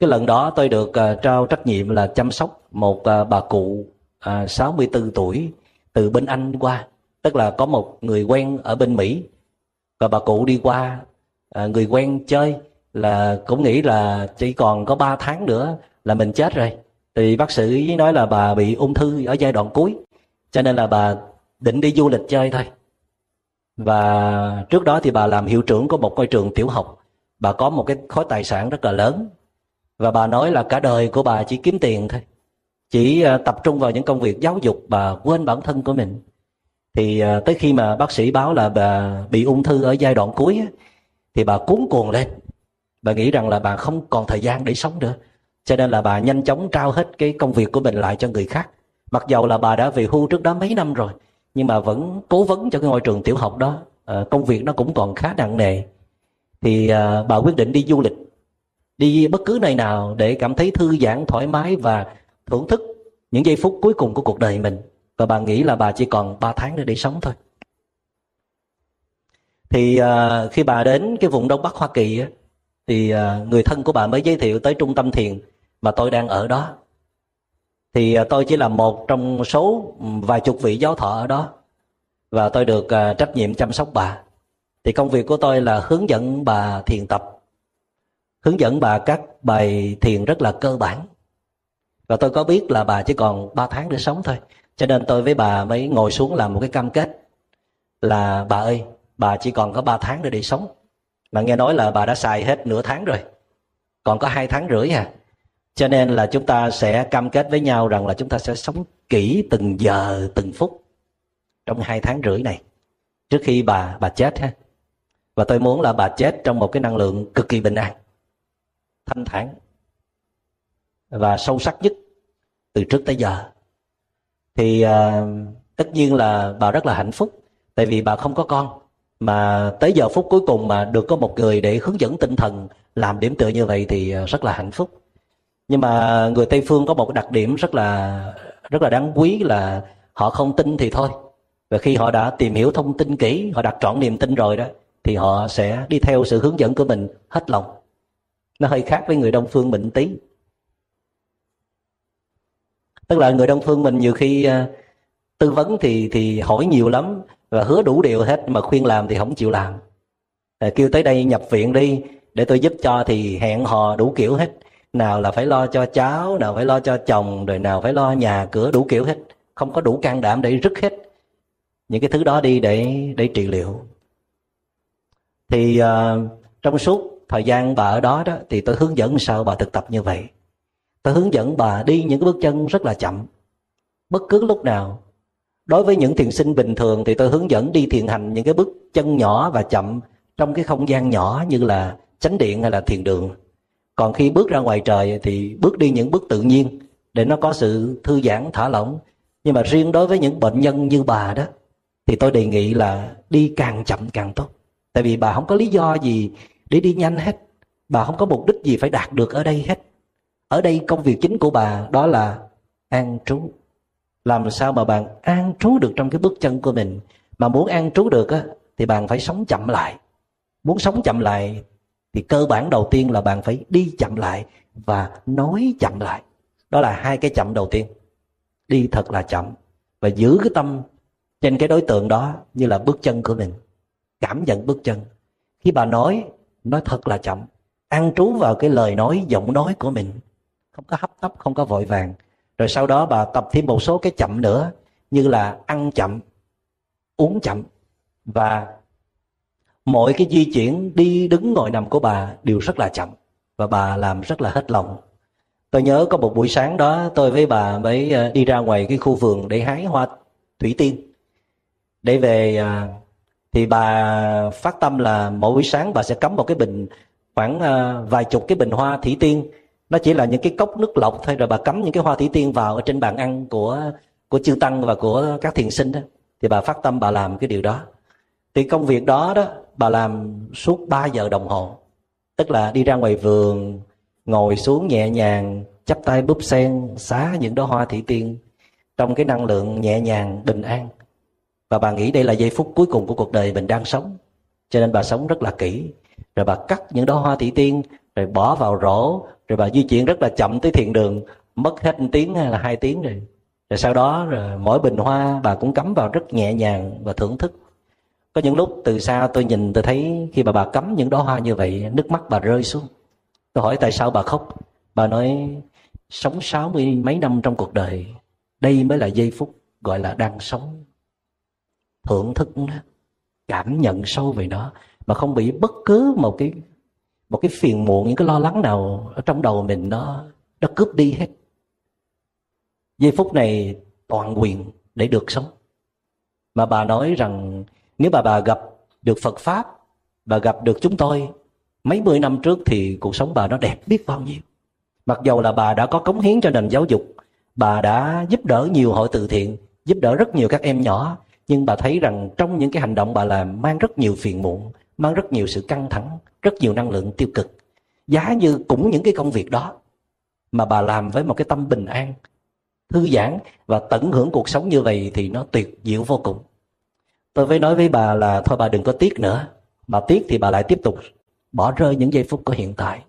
cái lần đó tôi được à, trao trách nhiệm là chăm sóc một à, bà cụ à, sáu mươi tư tuổi từ bên Anh qua. Tức là có một người quen ở bên Mỹ và bà cụ đi qua, à, người quen chơi là cũng nghĩ là chỉ còn có ba tháng nữa là mình chết rồi. Thì bác sĩ nói là bà bị ung thư ở giai đoạn cuối, cho nên là bà định đi du lịch chơi thôi. Và trước đó thì bà làm hiệu trưởng của một ngôi trường tiểu học. Bà có một cái khối tài sản rất là lớn. Và bà nói là cả đời của bà chỉ kiếm tiền thôi, chỉ tập trung vào những công việc giáo dục, bà quên bản thân của mình. Thì tới khi mà bác sĩ báo là bà bị ung thư ở giai đoạn cuối, thì bà cuống cuồng lên. Bà nghĩ rằng là bà không còn thời gian để sống nữa, cho nên là bà nhanh chóng trao hết cái công việc của mình lại cho người khác. Mặc dầu là bà đã về hưu trước đó mấy năm rồi, nhưng mà vẫn cố vấn cho cái ngôi trường tiểu học đó. à, Công việc nó cũng còn khá nặng nề. Thì à, bà quyết định đi du lịch, đi bất cứ nơi nào để cảm thấy thư giãn, thoải mái và thưởng thức những giây phút cuối cùng của cuộc đời mình. Và bà nghĩ là bà chỉ còn ba tháng nữa để sống thôi. Thì à, khi bà đến cái vùng Đông Bắc Hoa Kỳ á, thì à, người thân của bà mới giới thiệu tới trung tâm thiền mà tôi đang ở đó. Thì tôi chỉ là một trong số vài chục vị giáo thọ ở đó, và tôi được uh, trách nhiệm chăm sóc bà. Thì công việc của tôi là hướng dẫn bà thiền tập, hướng dẫn bà các bài thiền rất là cơ bản. Và tôi có biết là bà chỉ còn ba tháng để sống thôi, cho nên tôi với bà mới ngồi xuống làm một cái cam kết là bà ơi, bà chỉ còn có ba tháng nữa để sống, mà nghe nói là bà đã xài hết nửa tháng rồi, còn có hai tháng rưỡi à. Cho nên là chúng ta sẽ cam kết với nhau rằng là chúng ta sẽ sống kỹ từng giờ, từng phút trong hai tháng rưỡi này trước khi bà bà chết ha. Và tôi muốn là bà chết trong một cái năng lượng cực kỳ bình an, thanh thản và sâu sắc nhất từ trước tới giờ. Thì uh, tất nhiên là bà rất là hạnh phúc, tại vì bà không có con, mà tới giờ phút cuối cùng mà được có một người để hướng dẫn tinh thần, làm điểm tựa như vậy thì rất là hạnh phúc. Nhưng mà người Tây phương có một đặc điểm rất là rất là đáng quý là họ không tin thì thôi, và khi họ đã tìm hiểu thông tin kỹ, họ đặt trọn niềm tin rồi đó, thì họ sẽ đi theo sự hướng dẫn của mình hết lòng. Nó hơi khác với người Đông phương mình tí. Tức là người Đông phương mình nhiều khi uh, tư vấn thì thì hỏi nhiều lắm và hứa đủ điều hết, mà khuyên làm thì không chịu làm. À, kêu tới đây nhập viện đi để tôi giúp cho thì hẹn hò đủ kiểu hết. Nào là phải lo cho cháu, nào phải lo cho chồng, rồi nào phải lo nhà cửa đủ kiểu hết. Không có đủ can đảm để rứt hết những cái thứ đó đi để để trị liệu. Thì uh, trong suốt thời gian bà ở đó đó, thì tôi hướng dẫn sao bà thực tập như vậy. Tôi hướng dẫn bà đi những cái bước chân rất là chậm, bất cứ lúc nào. Đối với những thiền sinh bình thường thì tôi hướng dẫn đi thiền hành những cái bước chân nhỏ và chậm trong cái không gian nhỏ như là chánh điện hay là thiền đường. Còn khi bước ra ngoài trời thì bước đi những bước tự nhiên để nó có sự thư giãn, thả lỏng. Nhưng mà riêng đối với những bệnh nhân như bà đó, thì tôi đề nghị là đi càng chậm càng tốt. Tại vì bà không có lý do gì để đi nhanh hết, bà không có mục đích gì phải đạt được ở đây hết. Ở đây công việc chính của bà đó là an trú. Làm sao mà bạn an trú được trong cái bước chân của mình. Mà muốn an trú được á, thì bạn phải sống chậm lại. Muốn sống chậm lại thì cơ bản đầu tiên là bạn phải đi chậm lại và nói chậm lại. Đó là hai cái chậm đầu tiên. Đi thật là chậm và giữ cái tâm trên cái đối tượng đó như là bước chân của mình. Cảm nhận bước chân. Khi bà nói, nói thật là chậm. An trú vào cái lời nói, giọng nói của mình. Không có hấp tấp, không có vội vàng. Rồi sau đó bà tập thêm một số cái chậm nữa, như là ăn chậm, uống chậm và... mọi cái di chuyển đi đứng ngồi nằm của bà đều rất là chậm. Và bà làm rất là hết lòng. Tôi nhớ có một buổi sáng đó, tôi với bà mới đi ra ngoài cái khu vườn để hái hoa thủy tiên để về. Thì bà phát tâm là mỗi buổi sáng bà sẽ cắm một cái bình, khoảng vài chục cái bình hoa thủy tiên. Nó chỉ là những cái cốc nước lọc thôi. Rồi bà cắm những cái hoa thủy tiên vào ở trên bàn ăn của của chư tăng và của các thiền sinh đó. Thì bà phát tâm bà làm cái điều đó. Thì công việc đó đó bà làm suốt ba giờ đồng hồ. Tức là đi ra ngoài vườn, ngồi xuống nhẹ nhàng, chắp tay búp sen, xá những đóa hoa thủy tiên trong cái năng lượng nhẹ nhàng, bình an. Và bà nghĩ đây là giây phút cuối cùng của cuộc đời mình đang sống, cho nên bà sống rất là kỹ. Rồi bà cắt những đóa hoa thủy tiên, rồi bỏ vào rổ, rồi bà di chuyển rất là chậm tới thiền đường, mất hết một tiếng hay là hai tiếng rồi. Rồi sau đó rồi mỗi bình hoa bà cũng cắm vào rất nhẹ nhàng và thưởng thức. Có những lúc từ xa tôi nhìn tôi thấy khi bà bà cắm những đóa hoa như vậy, nước mắt bà rơi xuống. Tôi hỏi tại sao bà khóc? Bà nói sống sáu mươi mấy năm trong cuộc đời, đây mới là giây phút gọi là đang sống. Thưởng thức nó, cảm nhận sâu về nó, mà không bị bất cứ một cái một cái phiền muộn, những cái lo lắng nào ở trong đầu mình nó nó cướp đi hết. Giây phút này toàn quyền để được sống. Mà bà nói rằng nếu bà bà gặp được Phật Pháp, bà gặp được chúng tôi mấy mươi năm trước thì cuộc sống bà nó đẹp biết bao nhiêu. Mặc dầu là bà đã có cống hiến cho nền giáo dục, bà đã giúp đỡ nhiều hội từ thiện, giúp đỡ rất nhiều các em nhỏ, nhưng bà thấy rằng trong những cái hành động bà làm mang rất nhiều phiền muộn, mang rất nhiều sự căng thẳng, rất nhiều năng lượng tiêu cực. Giá như cũng những cái công việc đó mà bà làm với một cái tâm bình an, thư giãn và tận hưởng cuộc sống như vậy thì nó tuyệt diệu vô cùng. Tôi phải nói với bà là thôi bà đừng có tiếc nữa. Bà tiếc thì bà lại tiếp tục bỏ rơi những giây phút của hiện tại.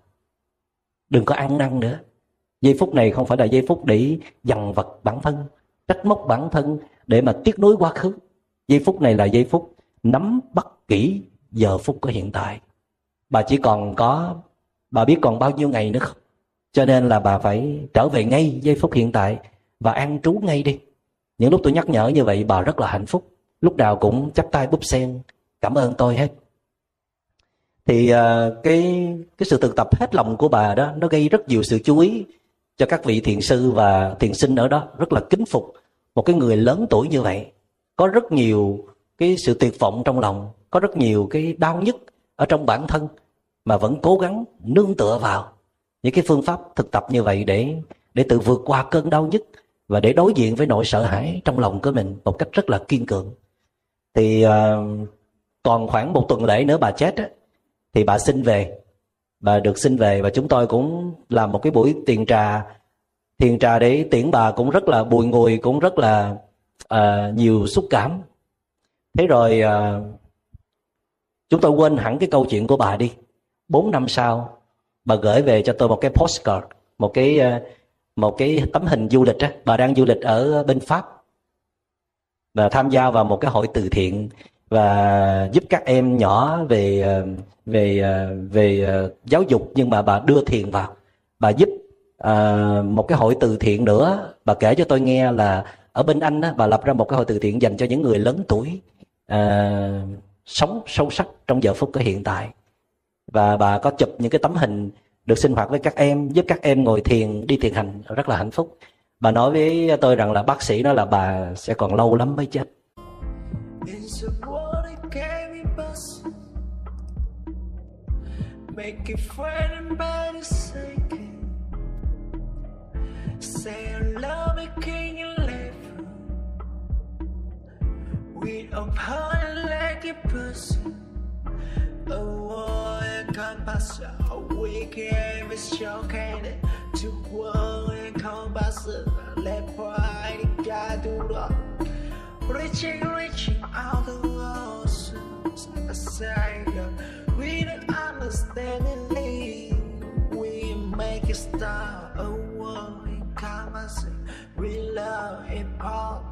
Đừng có ăn năn nữa. Giây phút này không phải là giây phút để dằn vặt bản thân, trách móc bản thân, để mà tiếc nuối quá khứ. Giây phút này là giây phút nắm bắt kỹ giờ phút của hiện tại. Bà chỉ còn có, bà biết còn bao nhiêu ngày nữa không? Cho nên là bà phải trở về ngay giây phút hiện tại và an trú ngay đi. Những lúc tôi nhắc nhở như vậy bà rất là hạnh phúc, lúc nào cũng chắp tay búp sen cảm ơn tôi hết. Thì uh, cái cái sự thực tập hết lòng của bà đó nó gây rất nhiều sự chú ý cho các vị thiền sư và thiền sinh ở đó, rất là kính phục một cái người lớn tuổi như vậy. Có rất nhiều cái sự tuyệt vọng trong lòng, có rất nhiều cái đau nhức ở trong bản thân mà vẫn cố gắng nương tựa vào những cái phương pháp thực tập như vậy để để tự vượt qua cơn đau nhức và để đối diện với nỗi sợ hãi trong lòng của mình một cách rất là kiên cường. Thì uh, còn khoảng một tuần lễ nữa bà chết á, thì bà xin về, bà được xin về và chúng tôi cũng làm một cái buổi tiền trà, tiền trà để tiễn bà cũng rất là bùi ngùi, cũng rất là uh, nhiều xúc cảm. Thế rồi uh, chúng tôi quên hẳn cái câu chuyện của bà đi. Bốn năm sau, bà gửi về cho tôi một cái postcard, một cái uh, một cái tấm hình du lịch á. Bà đang du lịch ở bên Pháp và tham gia vào một cái hội từ thiện và giúp các em nhỏ về về về giáo dục, nhưng mà bà đưa thiền vào. Bà giúp uh, một cái hội từ thiện nữa. Bà kể cho tôi nghe là ở bên Anh á, bà lập ra một cái hội từ thiện dành cho những người lớn tuổi uh, sống sâu sắc trong giờ phút của hiện tại, và bà có chụp những cái tấm hình được sinh hoạt với các em, giúp các em ngồi thiền, đi thiền hành, rất là hạnh phúc. Bà nói với tôi rằng là bác sĩ nói là bà sẽ còn lâu lắm mới chết. A war and compass, a weak game is choking. To war and compass, let pride guide the road. Reaching, reaching out the walls, a savior. We don't understand it, lead. We make a star, a war and compass. We love it all.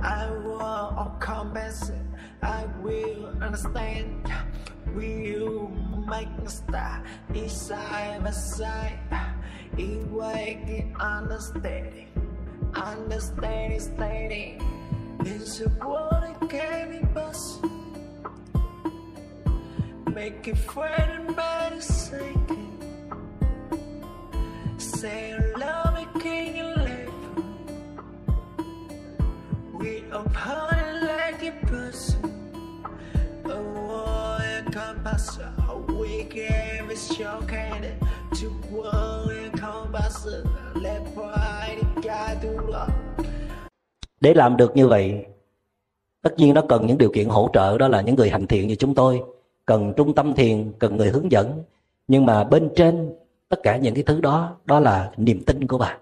I want all compass, I will understand. We'll make a star, each side by side, each way to understanding, understanding, standing. It's a world that can be possible, make it friend and better sinking. Say love it, can you live? We are parted like a person. A warrior compass, a weak aim is choking. To warrior compass, let pride guide the road. Để làm được như vậy, tất nhiên nó cần những điều kiện hỗ trợ, đó là những người hành thiện như chúng tôi, cần trung tâm thiền, cần người hướng dẫn. Nhưng mà bên trên tất cả những cái thứ đó, đó là niềm tin của bà.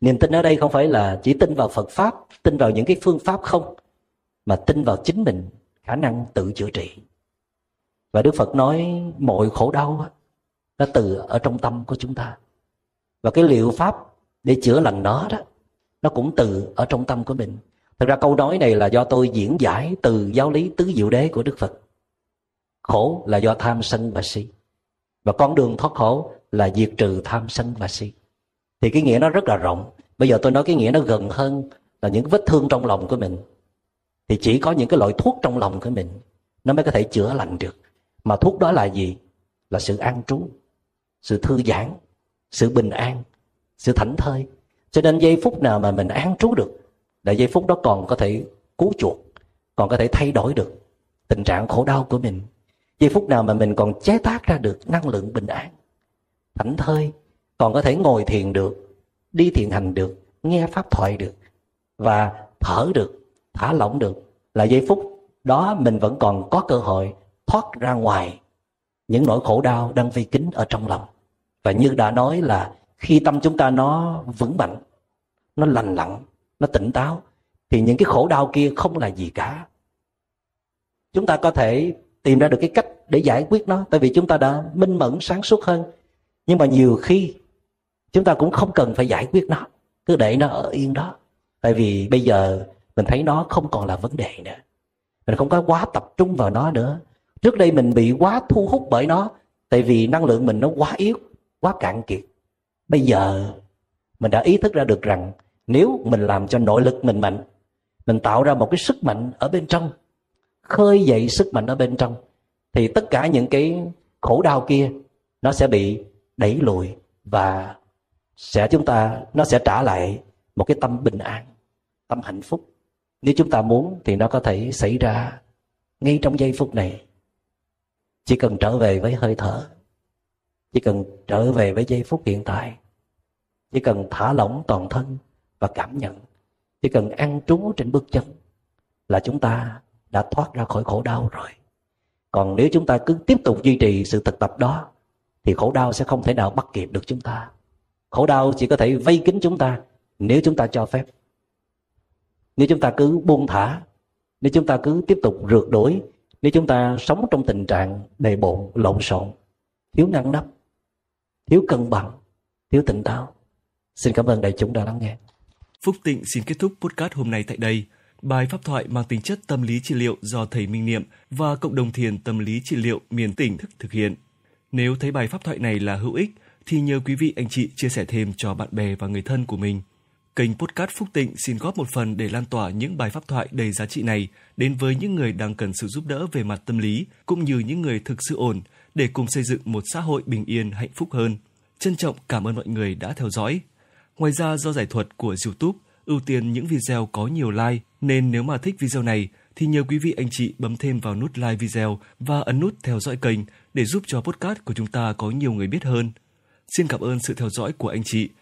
Niềm tin ở đây không phải là chỉ tin vào Phật Pháp, tin vào những cái phương pháp không, mà tin vào chính mình, khả năng tự chữa trị. Và Đức Phật nói mọi khổ đau nó từ ở trong tâm của chúng ta. Và cái liệu pháp để chữa lành nó đó, nó cũng từ ở trong tâm của mình. Thật ra câu nói này là do tôi diễn giải từ giáo lý tứ diệu đế của Đức Phật. Khổ là do tham sân và si, và con đường thoát khổ là diệt trừ tham sân và si. Thì cái nghĩa nó rất là rộng. Bây giờ tôi nói cái nghĩa nó gần hơn là những vết thương trong lòng của mình. Thì chỉ có những cái loại thuốc trong lòng của mình nó mới có thể chữa lành được. Mà thuốc đó là gì? Là sự an trú, sự thư giãn, sự bình an, sự thảnh thơi. Cho nên giây phút nào mà mình an trú được là giây phút đó còn có thể cứu chuộc, còn có thể thay đổi được tình trạng khổ đau của mình. Giây phút nào mà mình còn chế tác ra được năng lượng bình an, thảnh thơi, còn có thể ngồi thiền được, đi thiền hành được, nghe pháp thoại được, và thở được, thả lỏng được, là giây phút đó mình vẫn còn có cơ hội thoát ra ngoài những nỗi khổ đau đang vây kín ở trong lòng. Và như đã nói là khi tâm chúng ta nó vững mạnh, nó lành lặn, nó tỉnh táo, thì những cái khổ đau kia không là gì cả. Chúng ta có thể tìm ra được cái cách để giải quyết nó, tại vì chúng ta đã minh mẫn sáng suốt hơn. Nhưng mà nhiều khi chúng ta cũng không cần phải giải quyết nó, cứ để nó ở yên đó. Tại vì bây giờ mình thấy nó không còn là vấn đề nữa, mình không có quá tập trung vào nó nữa. Trước đây mình bị quá thu hút bởi nó, tại vì năng lượng mình nó quá yếu, quá cạn kiệt. Bây giờ mình đã ý thức ra được rằng nếu mình làm cho nội lực mình mạnh, mình tạo ra một cái sức mạnh ở bên trong, khơi dậy sức mạnh ở bên trong, thì tất cả những cái khổ đau kia nó sẽ bị đẩy lùi, và sẽ chúng ta nó sẽ trả lại một cái tâm bình an, tâm hạnh phúc. Nếu chúng ta muốn thì nó có thể xảy ra ngay trong giây phút này. Chỉ cần trở về với hơi thở, chỉ cần trở về với giây phút hiện tại, chỉ cần thả lỏng toàn thân và cảm nhận, chỉ cần an trú trên bước chân là chúng ta đã thoát ra khỏi khổ đau rồi. Còn nếu chúng ta cứ tiếp tục duy trì sự thực tập đó thì khổ đau sẽ không thể nào bắt kịp được chúng ta. Khổ đau chỉ có thể vây kín chúng ta nếu chúng ta cho phép. Nếu chúng ta cứ buông thả, nếu chúng ta cứ tiếp tục rượt đuổi, nếu chúng ta sống trong tình trạng đầy bộn, lộn xộn, thiếu ngăn nắp, thiếu cân bằng, thiếu tỉnh táo. Xin cảm ơn đại chúng đã lắng nghe. Phúc Tịnh xin kết thúc podcast hôm nay tại đây. Bài pháp thoại mang tính chất tâm lý trị liệu do Thầy Minh Niệm và Cộng đồng Thiền Tâm lý Trị liệu Miền Tỉnh thực hiện. Nếu thấy bài pháp thoại này là hữu ích, thì nhờ quý vị anh chị chia sẻ thêm cho bạn bè và người thân của mình. Kênh podcast Phúc Tịnh xin góp một phần để lan tỏa những bài pháp thoại đầy giá trị này đến với những người đang cần sự giúp đỡ về mặt tâm lý, cũng như những người thực sự ổn, để cùng xây dựng một xã hội bình yên, hạnh phúc hơn. Trân trọng cảm ơn mọi người đã theo dõi. Ngoài ra, do giải thuật của YouTube ưu tiên những video có nhiều like, nên nếu mà thích video này thì nhờ quý vị anh chị bấm thêm vào nút like video và ấn nút theo dõi kênh để giúp cho podcast của chúng ta có nhiều người biết hơn. Xin cảm ơn sự theo dõi của anh chị.